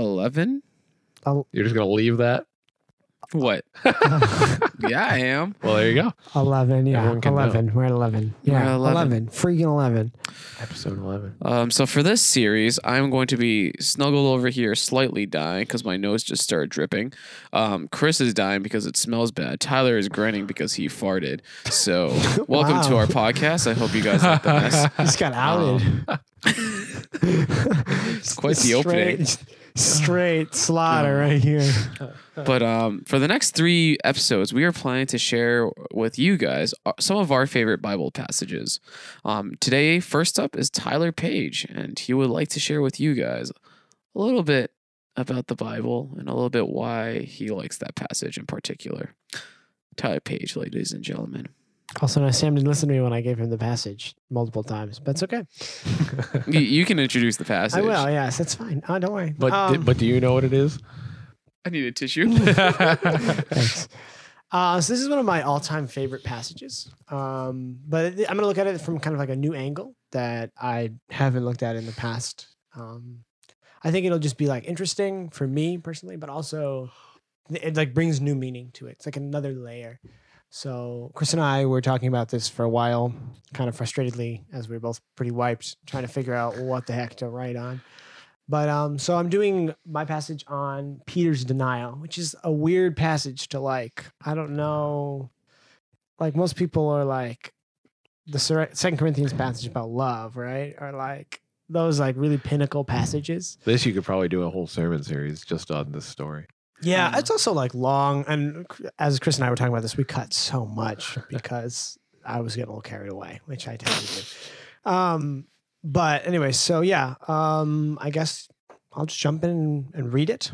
11? You're just going to leave that? What? Yeah, I am. Well, there you go. 11, yeah. 11. Know. We're at 11. Yeah, we're at 11. Freaking 11. Episode 11. So for this series, I'm going to be snuggled over here, slightly dying because my nose just started dripping. Chris is dying because it smells bad. Tyler is grinning because he farted. So welcome to our podcast. I hope you guys like the mess. Just got outed. It's quite the opening. Straight slaughter right here. But for the next 3 episodes, we are planning to share with you guys some of our favorite Bible passages. Today, first up is Tyler Page, and he would like to share with you guys a little bit about the Bible and a little bit why he likes that passage in particular. Tyler Page, ladies and gentlemen. Also, no, Sam didn't listen to me when I gave him the passage multiple times, but it's okay. You can introduce the passage. I will, yes. That's fine. Oh, don't worry. But do you know what it is? I need a tissue. Thanks. So this is one of my all-time favorite passages, but I'm going to look at it from kind of like a new angle that I haven't looked at in the past. I think it'll just be like interesting for me personally, but also it like brings new meaning to it. It's like another layer. So Chris and I were talking about this for a while, kind of frustratedly, as we were both pretty wiped, trying to figure out what the heck to write on. But so I'm doing my passage on Peter's denial, which is a weird passage to like, I don't know, like most people are like the 2 Corinthians passage about love, right? Or like those like really pinnacle passages. This, you could probably do a whole sermon series just on this story. Yeah, it's also like long. And as Chris and I were talking about this, we cut so much because I was getting a little carried away, which I totally did. But anyway, so yeah, I guess I'll just jump in and read it.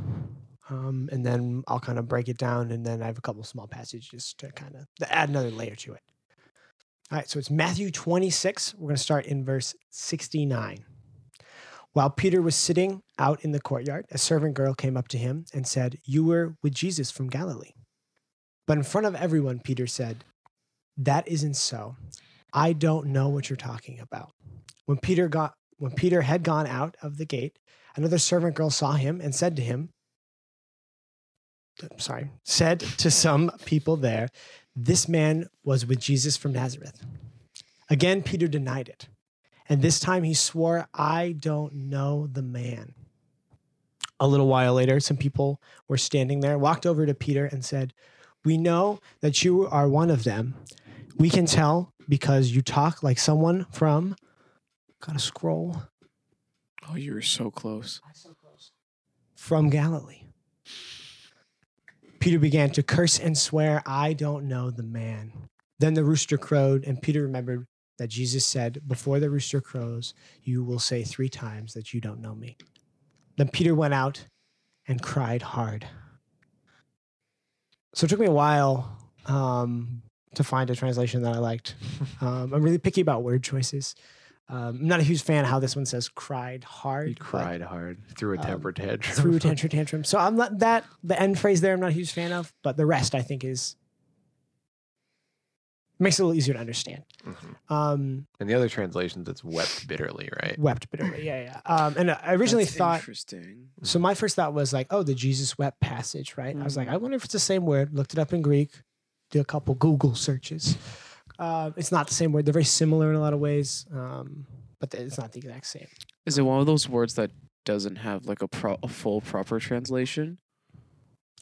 And then I'll kind of break it down. And then I have a couple small passages to kind of add another layer to it. All right, so it's Matthew 26. We're going to start in verse 69. While Peter was sitting out in the courtyard, a servant girl came up to him and said, "You were with Jesus from Galilee." But in front of everyone, Peter said, "That isn't so. I don't know what you're talking about." When Peter had gone out of the gate, another servant girl saw him and said to some people there, "This man was with Jesus from Nazareth." Again, Peter denied it. And this time he swore, "I don't know the man." A little while later, some people were standing there, walked over to Peter and said, "We know that you are one of them. We can tell because you talk like someone from..." Gotta scroll. Oh, you were so close. I'm so close. "From Galilee." Peter began to curse and swear, "I don't know the man." Then the rooster crowed, and Peter remembered that Jesus said, "Before the rooster crows, you will say 3 times that you don't know me." Then Peter went out and cried hard. So it took me a while to find a translation that I liked. I'm really picky about word choices. I'm not a huge fan of how this one says "cried hard." He cried hard through a temper tantrum. Through a temper tantrum. So I'm not the end phrase there I'm not a huge fan of, but the rest I think is... makes it a little easier to understand. Mm-hmm. And the other translations, it's "wept bitterly," right? Wept bitterly, yeah. And I originally thought... interesting. So my first thought was like, oh, the Jesus wept passage, right? Mm-hmm. I was like, I wonder if it's the same word. Looked it up in Greek. Did a couple Google searches. It's not the same word. They're very similar in a lot of ways, but it's not the exact same. Is it one of those words that doesn't have like a full proper translation?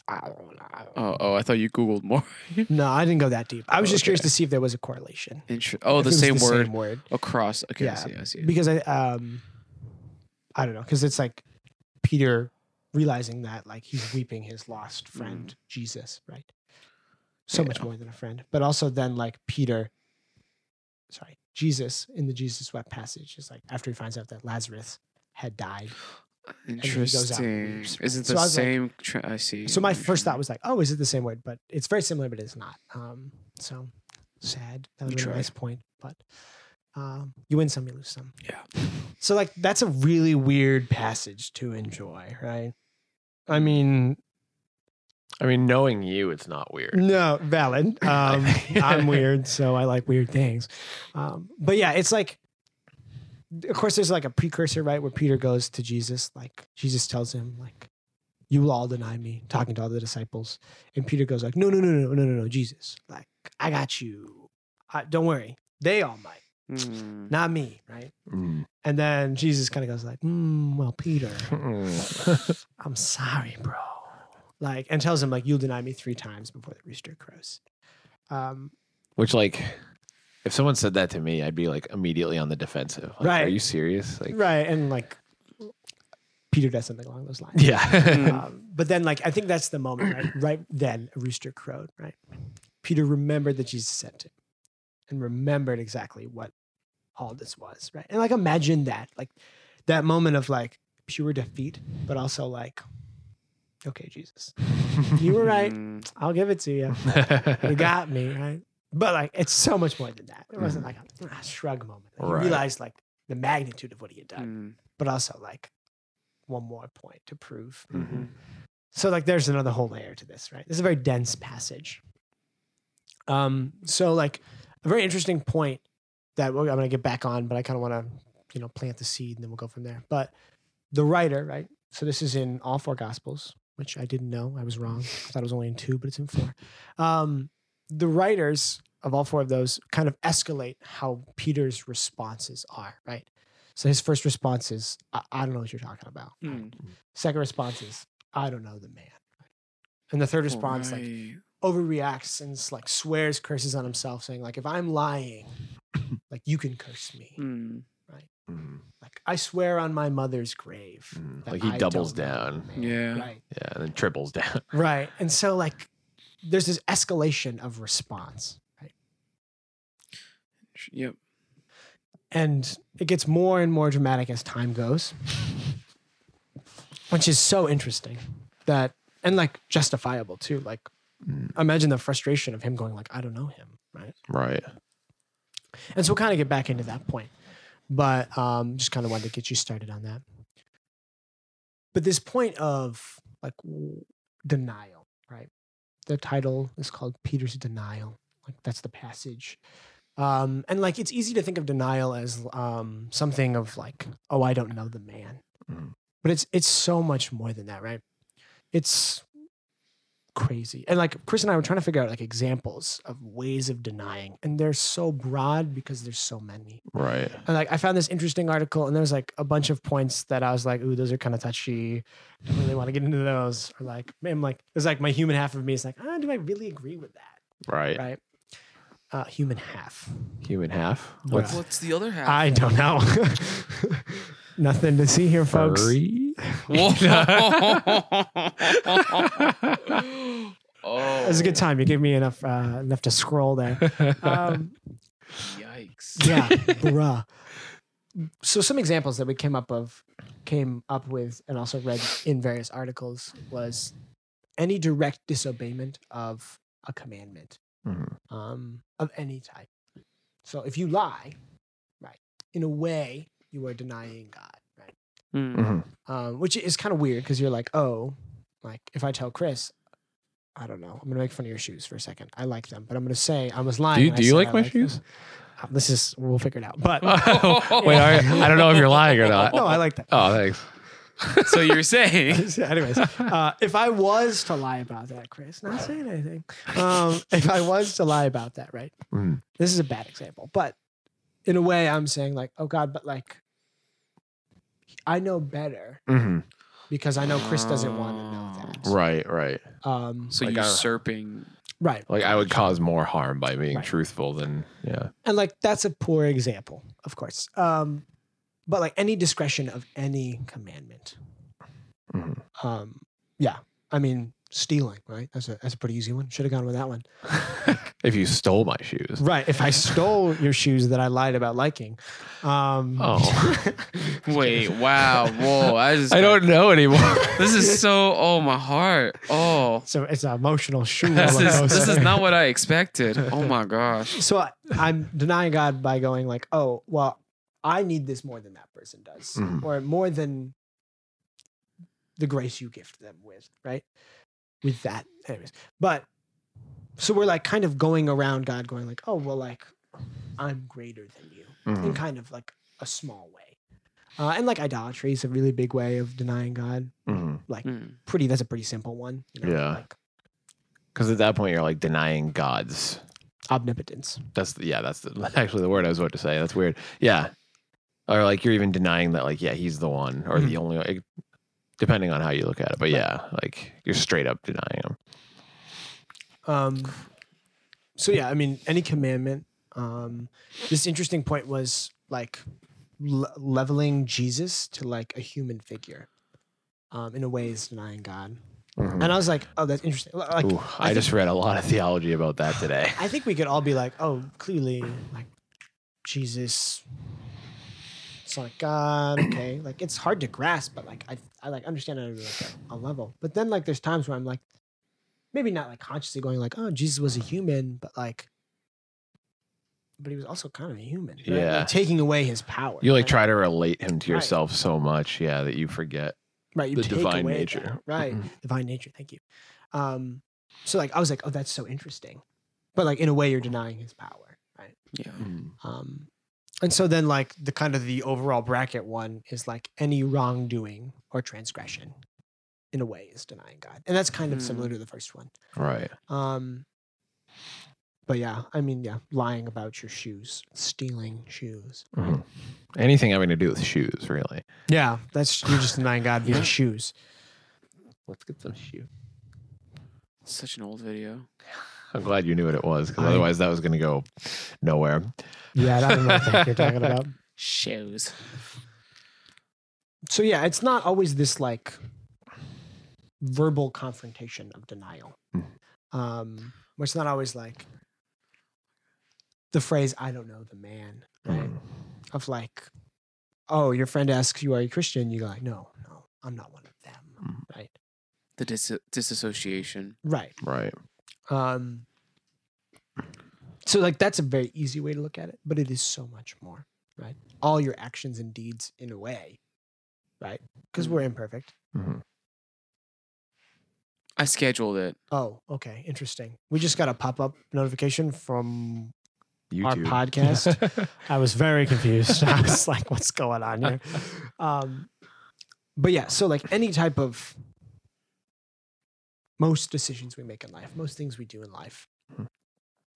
I don't know. I thought you Googled more. No, I didn't go that deep. I was just curious to see if there was a correlation. The same word across. Okay, yeah. I see. Because I don't know, because it's like Peter realizing that like he's weeping his lost friend Jesus, right? Much more than a friend, but also then like Jesus in the Jesus wept passage is like after he finds out that Lazarus had died. Interesting. Is it the same? I see. So my first thought was like, oh, is it the same word? But it's very similar, but it's not. So sad. That was a nice point, but you win some, you lose some. Yeah. So like that's a really weird passage to enjoy, right? I mean, knowing you, it's not weird. No, valid. I'm weird, so I like weird things. But yeah, it's like, of course, there's like a precursor, right, where Peter goes to Jesus. Like Jesus tells him, like, you will all deny me, talking to all the disciples. And Peter goes like, no, Jesus. Like, I got you. Don't worry. They all might. Not me, right? And then Jesus kind of goes like, well, Peter, I'm sorry, bro. Like, and tells him like, you'll deny me 3 times before the rooster crows. Which like, if someone said that to me, I'd be like immediately on the defensive. Like, right. Are you serious? Like, right. And like, Peter does something along those lines. Yeah. But then like, I think that's the moment, right? Right then a rooster crowed, right? Peter remembered that Jesus sent him and remembered exactly what all this was, right? And like, imagine that, like that moment of like pure defeat, but also like, okay, Jesus, you were right. I'll give it to you. You got me, right? But like, it's so much more than that. It wasn't like a shrug moment. Like, right. You realized like the magnitude of what he had done, but also like one more point to prove. So like, there's another whole layer to this, right? This is a very dense passage. So like a very interesting point that I'm going to get back on, but I kind of want to, you know, plant the seed and then we'll go from there. But the writer, right? So this is in all 4 Gospels, which I didn't know. I was wrong. I thought it was only in 2, but it's in 4. The writers of all 4 of those kind of escalate how Peter's responses are, right? So his first response is, I don't know what you're talking about. Second response is, I don't know the man. And the third response, like, overreacts and like swears, curses on himself, saying like, if I'm lying, like you can curse me, right? Like I swear on my mother's grave. Like he doubles down, yeah, and then triples down, right? And so like, there's this escalation of response, right? Yep. And it gets more and more dramatic as time goes, which is so interesting. That and like justifiable too, like. Imagine the frustration of him going like, I don't know him, right? Right. And so we'll kind of get back into that point. But just kind of wanted to get you started on that. But this point of like denial, right? The title is called Peter's Denial. Like that's the passage. And like it's easy to think of denial as something of like, oh, I don't know the man. But it's so much more than that, right? It's crazy. And like Chris and I were trying to figure out like examples of ways of denying, and they're so broad because there's so many, right? And like I found this interesting article, and there's like a bunch of points that I was like, ooh, those are kind of touchy, I don't really want to get into those. Or like I'm like, there's like my human half of me is like, do I really agree with that? Right Human half what's the other half? I don't know. Nothing to see here, folks. It was a good time. You gave me enough to scroll there. Yikes. Yeah, bruh. So some examples that we came up with and also read in various articles was any direct disobeyment of a commandment of any type. So if you lie, right, in a way, you are denying God, right? Which is kind of weird because you're like, oh, like if I tell Chris, I don't know, I'm going to make fun of your shoes for a second. I like them, but I'm going to say I was lying. Do you like my shoes? This is, we'll figure it out. But wait, I don't know if you're lying or not. No, I like that. Oh, thanks. So you're saying. Anyways, if I was to lie about that, Chris, not saying anything. If I was to lie about that, right? This is a bad example, but in a way I'm saying like, oh God, but like, I know better because I know Chris doesn't want to know that. Right. So like usurping. Right. Like I would cause more harm by being truthful than, yeah. And like, that's a poor example, of course. But like any discretion of any commandment. Yeah. I mean, stealing, right? That's a pretty easy one. Should have gone with that one. If you stole my shoes. Right. If I stole your shoes that I lied about liking. Wait, wow. Whoa. I don't know anymore. This is so, my heart. Oh. So it's an emotional shoe. This is not what I expected. Oh my gosh. So I'm denying God by going like, oh, well, I need this more than that person does. Or more than the grace you gift them with, right? With that, anyways. But so we're like kind of going around God going like, oh, well, like I'm greater than you in kind of like a small way. And like idolatry is a really big way of denying God. Like, that's a pretty simple one. You know? Yeah. Because at that point, you're like denying God's omnipotence. That's actually the word I was about to say. That's weird. Yeah. Or like you're even denying that, like, yeah, he's the one or the only one, depending on how you look at it. But yeah, like you're straight up denying him. So yeah, I mean, any commandment. This interesting point was like leveling Jesus to like a human figure. In a way, is denying God. Mm-hmm. And I was like, oh, that's interesting. Like, I just read a lot of theology about that today. I think we could all be like, oh, clearly, like Jesus, it's like God. Okay, like it's hard to grasp, but like I like understand it on like a level. But then like there's times where I'm like, maybe not like consciously going like, oh, Jesus was a human, but like, but he was also kind of a human. Right? Yeah, like, taking away his power. You like right? try to relate him to yourself so much, yeah, that you forget. Right, you the take divine away nature. That, right, mm-hmm. divine nature. Thank you. So, like, I was like, oh, that's so interesting. But, like, in a way, you're denying his power, right? Yeah. Mm-hmm. And so then, like, the kind of the overall bracket one is, like, any wrongdoing or transgression, in a way, is denying God. And that's kind of similar to the first one. Right. But, yeah, I mean, yeah, lying about your shoes, stealing shoes. Mm-hmm. Anything having to do with shoes, really. Yeah, that's you're just denying God via shoes. Let's get some shoe. Such an old video. I'm glad you knew what it was, because otherwise that was going to go nowhere. Yeah, I don't know what you're talking about. Shoes. So, yeah, it's not always this, like, verbal confrontation of denial. Where it's not always, like, the phrase, I don't know the man, right? Of like, oh, your friend asks you, are you Christian? You go like, no, I'm not one of them, right? The disassociation. Right. So like, that's a very easy way to look at it, but it is so much more, right? All your actions and deeds in a way, right? Because we're imperfect. Mm-hmm. I scheduled it. Oh, okay. Interesting. We just got a pop-up notification from YouTube. Our podcast. I was very confused. I was like, what's going on here? But yeah, so like any type of most decisions we make in life, most things we do in life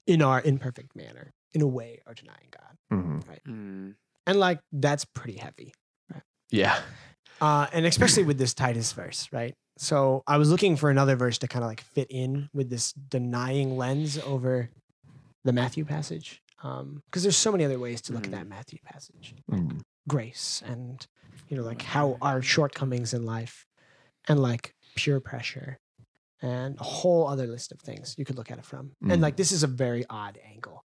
in our imperfect manner, in a way, are denying God. Mm-hmm. Right? Mm. And like, that's pretty heavy. Right? Yeah. And especially with this Titus verse, right? So I was looking for another verse to kind of like fit in with this denying lens over the Matthew passage. Because there's so many other ways to look at that Matthew passage. Like grace and, you know, like how our shortcomings in life and like peer pressure and a whole other list of things you could look at it from. And like this is a very odd angle,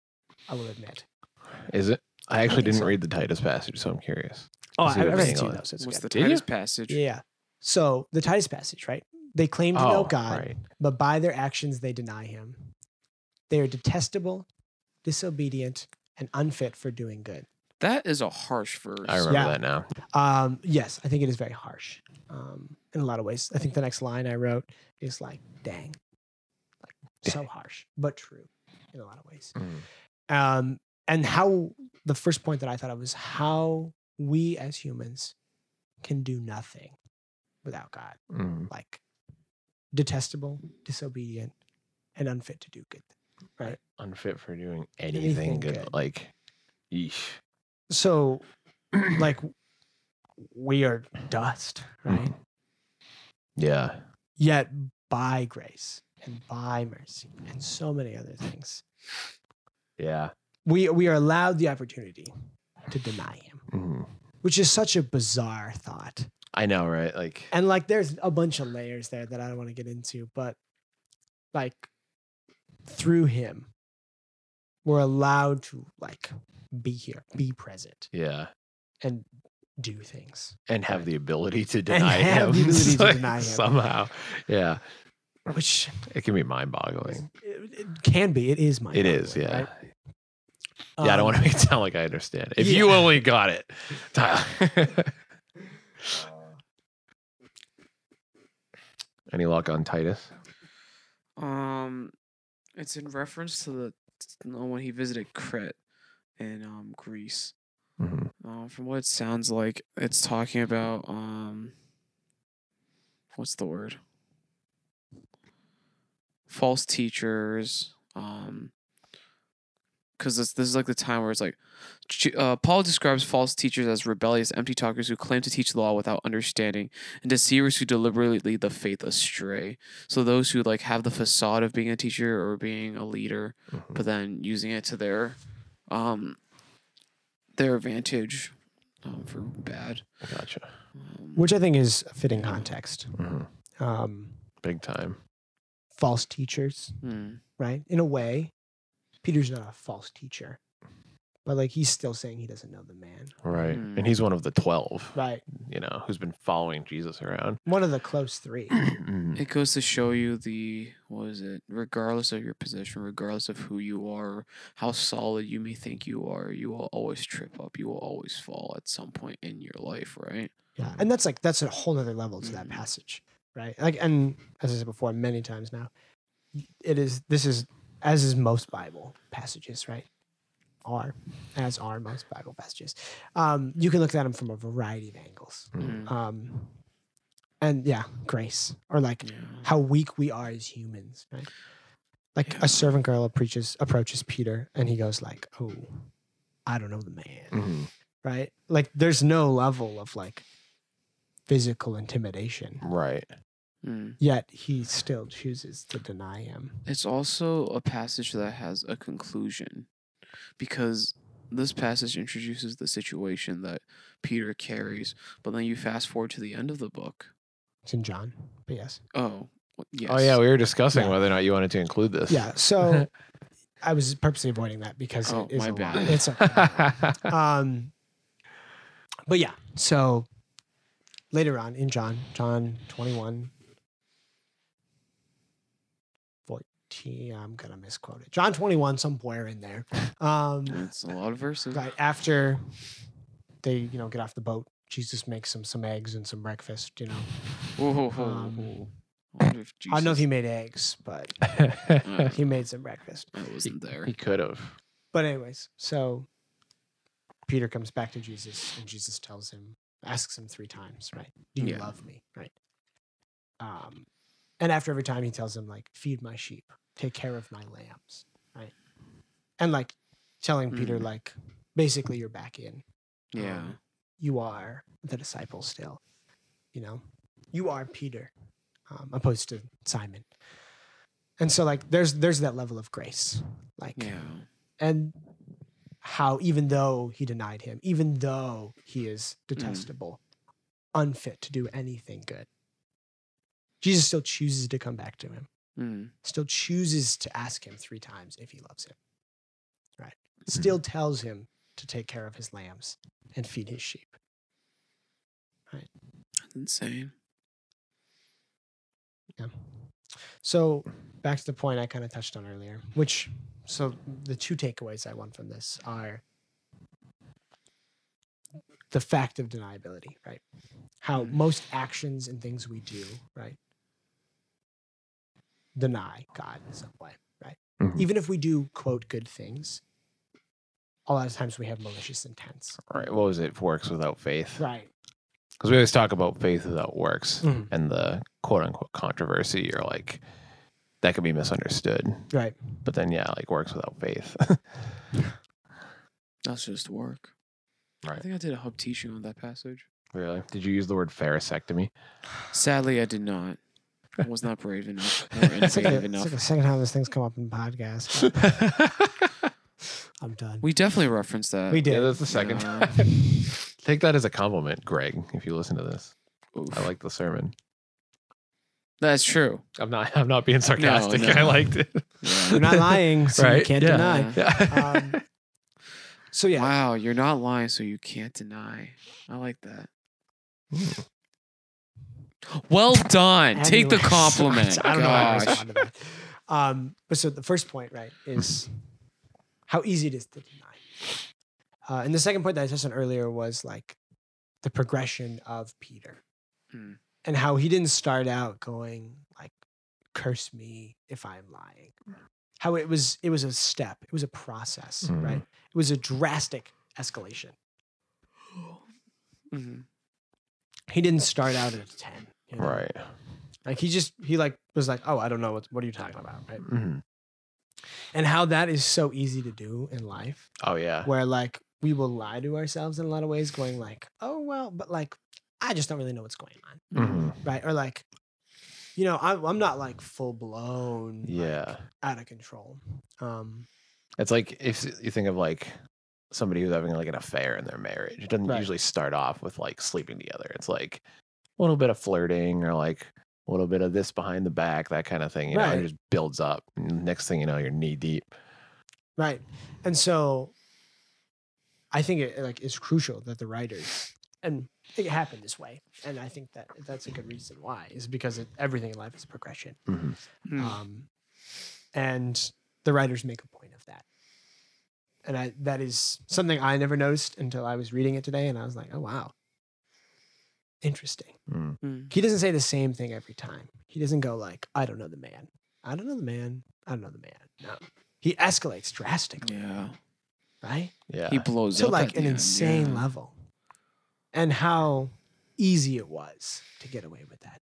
I will admit. Is it? I actually didn't read the Titus passage, so I'm curious. Oh, I read it too, though. So what's the Titus passage? Yeah. So the Titus passage, right? They claim to know God, but by their actions, they deny him. They are detestable, disobedient, and unfit for doing good. That is a harsh verse. I remember that now. Yes, I think it is very harsh in a lot of ways. I think the next line I wrote is like, dang. Like, so harsh, but true in a lot of ways. And how the first point that I thought of was how we as humans can do nothing without God, like detestable, disobedient, and unfit to do good, right? Unfit for doing anything good. Like, yeesh. So, like, we are dust, right? Yeah. Yet by grace and by mercy and so many other things. Yeah. We are allowed the opportunity to deny him, which is such a bizarre thought. I know, right? Like, and like, there's a bunch of layers there that I don't want to get into, but like, through him, we're allowed to like be here, be present, and do things, and have the ability to deny him. The ability to deny him somehow, which it can be mind-boggling. It can be. It is mind-boggling. It is, yeah. Right? I don't want to make it sound like I understand. If you only got it, Tyler. Any luck on Titus? It's in reference to the one he visited Crete in Greece. From what it sounds like, it's talking about what's the word? False teachers. Because this is like the time where it's like, Paul describes false teachers as rebellious, empty talkers who claim to teach the law without understanding, and deceivers who deliberately lead the faith astray. So those who like have the facade of being a teacher or being a leader, mm-hmm. but then using it to their advantage for bad. Gotcha. Which I think is a fitting context. Mm-hmm. Big time. False teachers, right? In a way. Peter's not a false teacher, but like he's still saying he doesn't know the man. Right. And he's one of the 12, right? You know, who's been following Jesus around. One of the close three. It goes to show you regardless of your position, regardless of who you are, how solid you may think you are, you will always trip up. You will always fall at some point in your life. Right. Yeah. And that's a whole nother level to that passage. Right. Like, and as I said before, many times now, as is most Bible passages, right? As are most Bible passages. You can look at them from a variety of angles. Mm-hmm. And yeah, grace. Or like how weak we are as humans, right? Like a servant girl approaches Peter and he goes like, oh, I don't know the man, right? Like there's no level of like physical intimidation. Right. Yet he still chooses to deny him. It's also a passage that has a conclusion, because this passage introduces the situation that Peter carries, but then you fast forward to the end of the book. It's in John, but yes. Oh, yes. Oh, yeah, we were discussing whether or not you wanted to include this. Yeah, so I was purposely avoiding that because it is my bad. Lot. It's okay. But yeah, so later on in John 21... I'm gonna misquote it. John 21, somewhere in there. That's a lot of verses. Right after they, get off the boat, Jesus makes them some eggs and some breakfast. I don't know if he made eggs, but he made some breakfast. I wasn't there. He could have. But anyways, so Peter comes back to Jesus, and Jesus asks him 3 times, right? Do you love me? Right. And after every time he tells him, like, feed my sheep. Take care of my lambs, right? And like telling Peter, like, basically you're back in. Yeah. You are the disciple still, you are Peter, opposed to Simon. And so like, there's that level of grace, like, and how, even though he denied him, even though he is detestable, unfit to do anything good, Jesus still chooses to come back to him. Still chooses to ask him 3 times if he loves him, right? Still tells him to take care of his lambs and feed his sheep, right? That's insane. Yeah. So back to the point I kind of touched on earlier, so the 2 takeaways I want from this are the fact of deniability, right? How most actions and things we do, right, deny God in some way, right? Even if we do, quote, good things, a lot of times we have malicious intents. All right. What was it? Works without faith. Right. Because we always talk about faith without works and the quote unquote controversy, or like that could be misunderstood. Right. But then, like works without faith. That's just work. Right. I think I did a hub teaching on that passage. Really? Did you use the word pharisectomy? Sadly, I did not. I was not brave enough. It's like the second time this thing's come up in podcast. I'm done. We definitely referenced that. We did. Yeah, that's the second time. Take that as a compliment, Greg, if you listen to this. Oof. I like the sermon. That's true. I'm not being sarcastic. No. I liked it. Yeah. You're not lying, so you can't deny. Yeah. So yeah. Wow, you're not lying, so you can't deny. I like that. Ooh. Well done. Anyways, take the compliment. I don't know how I respond to that. But so the first point, right, is how easy it is to deny. And the second point that I touched on earlier was like the progression of Peter and how he didn't start out going like, curse me if I'm lying. How it was a step. It was a process, right? It was a drastic escalation. He didn't start out at a 10. Right. Like he was like, oh, I don't know. What are you talking about? Right. Mm-hmm. And how that is so easy to do in life. Oh yeah. Where like we will lie to ourselves in a lot of ways, going like, oh, well, but like, I just don't really know what's going on. Mm-hmm. Right. Or like, you know, I'm not like full blown. Yeah. Like, out of control. It's like, if you think of like somebody who's having like an affair in their marriage, it doesn't usually start off with like sleeping together. It's like a little bit of flirting or like a little bit of this behind the back, that kind of thing. You know, it just builds up. And next thing you know, you're knee deep. Right. And so I think it like is crucial that the writers, and it happened this way. And I think that that's a good reason why, is because everything in life is progression. Mm-hmm. And the writers make a point of that. And that is something I never noticed until I was reading it today. And I was like, oh, wow. Interesting. Mm. He doesn't say the same thing every time. He doesn't go like, I don't know the man. I don't know the man. I don't know the man. No. He escalates drastically. Yeah. Right? Yeah. He blows up to like an insane level. And how easy it was to get away with that.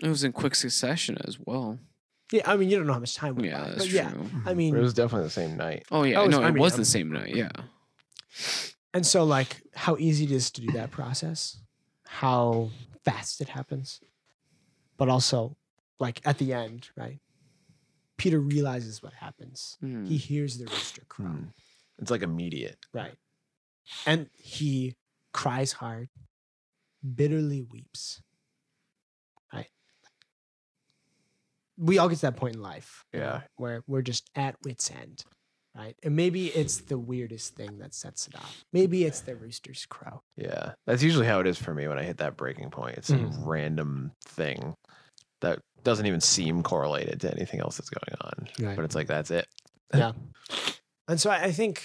It was in quick succession as well. Yeah, I mean, you don't know how much time went by. That's true. Yeah, I mean, it was definitely the same night. Oh yeah, it was the same night. Yeah. And so, like, how easy it is to do that process, how fast it happens, but also, like, at the end, right? Peter realizes what happens. Mm. He hears the rooster crow. It's like immediate, right? And he cries hard, bitterly weeps. We all get to that point in life, where we're just at wit's end, right? And maybe it's the weirdest thing that sets it off. Maybe it's the rooster's crow. Yeah, that's usually how it is for me when I hit that breaking point. It's some random thing that doesn't even seem correlated to anything else that's going on, but it's like, that's it. Yeah. And so I think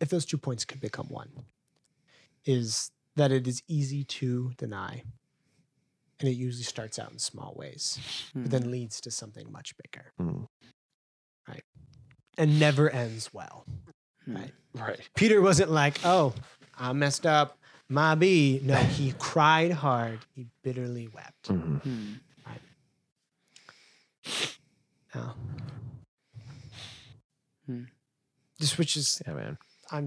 if those 2 points could become one, is that it is easy to deny. And it usually starts out in small ways, but then leads to something much bigger, right? And never ends well, right? Right. Peter wasn't like, "Oh, I messed up, my B." No, he cried hard. He bitterly wept. Mm-hmm. Right. This, which is, man. I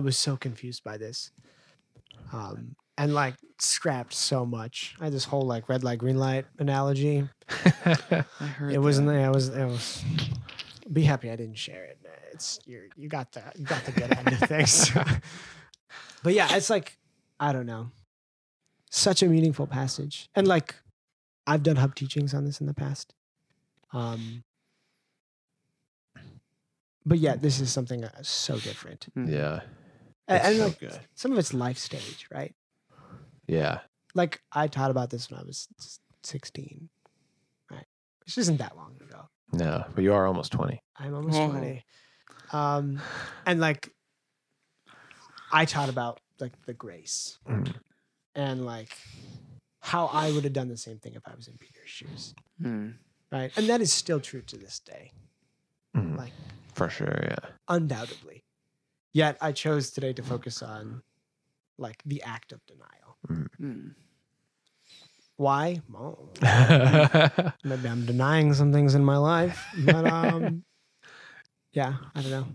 was so confused by this. And like scrapped so much. I had this whole like red light, green light analogy. I heard it wasn't. It was. Be happy I didn't share it. It's you got the good end of things. But yeah, it's like, I don't know. Such a meaningful passage, and like I've done hub teachings on this in the past. But yeah, this is something so different. Yeah. And so like good. Some of it's life stage, right? Yeah. Like I taught about this when I was 16, right? Which isn't that long ago. No, but you are almost 20. I'm almost 20. And like I taught about like the grace and like how I would have done the same thing if I was in Peter's shoes. Right. And that is still true to this day. Like for sure. Yeah. Undoubtedly. Yet I chose today to focus on like the act of denial. Why? Well, maybe I'm denying some things in my life, but yeah, I don't know.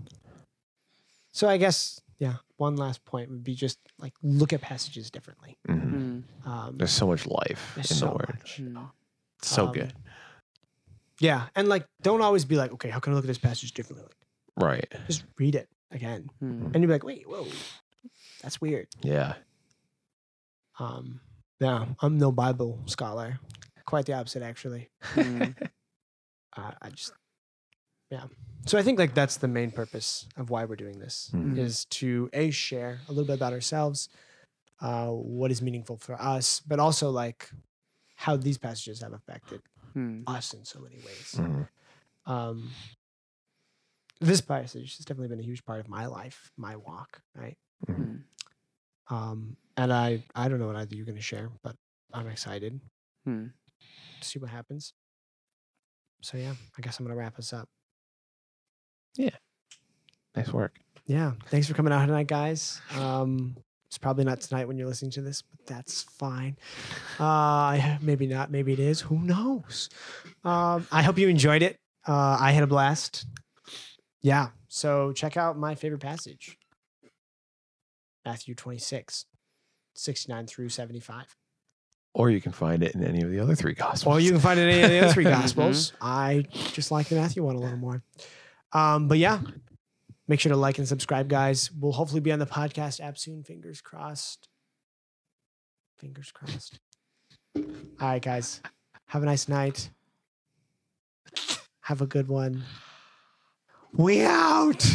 So I guess, yeah, one last point would be just like look at passages differently. There's so much life in the word. It's so good. Yeah, and like don't always be like, okay, how can I look at this passage differently? Like, right. Just read it again. And you'd be like, wait, whoa, that's weird. Yeah. Yeah, I'm no Bible scholar. Quite the opposite, actually. I just, yeah. So I think like that's the main purpose of why we're doing this, is to share a little bit about ourselves, what is meaningful for us, but also like how these passages have affected us in so many ways. This passage has definitely been a huge part of my life, my walk, right? And I don't know what either you're going to share, but I'm excited to see what happens. So yeah, I guess I'm going to wrap us up. Yeah. Nice work. Yeah. Thanks for coming out tonight, guys. It's probably not tonight when you're listening to this, but that's fine. Maybe not. Maybe it is. Who knows? I hope you enjoyed it. I had a blast. Yeah. So check out my favorite passage. Matthew 26, 69 through 75. Or you can find it in any of the other three Gospels. Or you can find it in any of the other three Gospels. Mm-hmm. I just like the Matthew one a little more. But yeah, make sure to like and subscribe, guys. We'll hopefully be on the podcast app soon. Fingers crossed. Fingers crossed. All right, guys. Have a nice night. Have a good one. We out.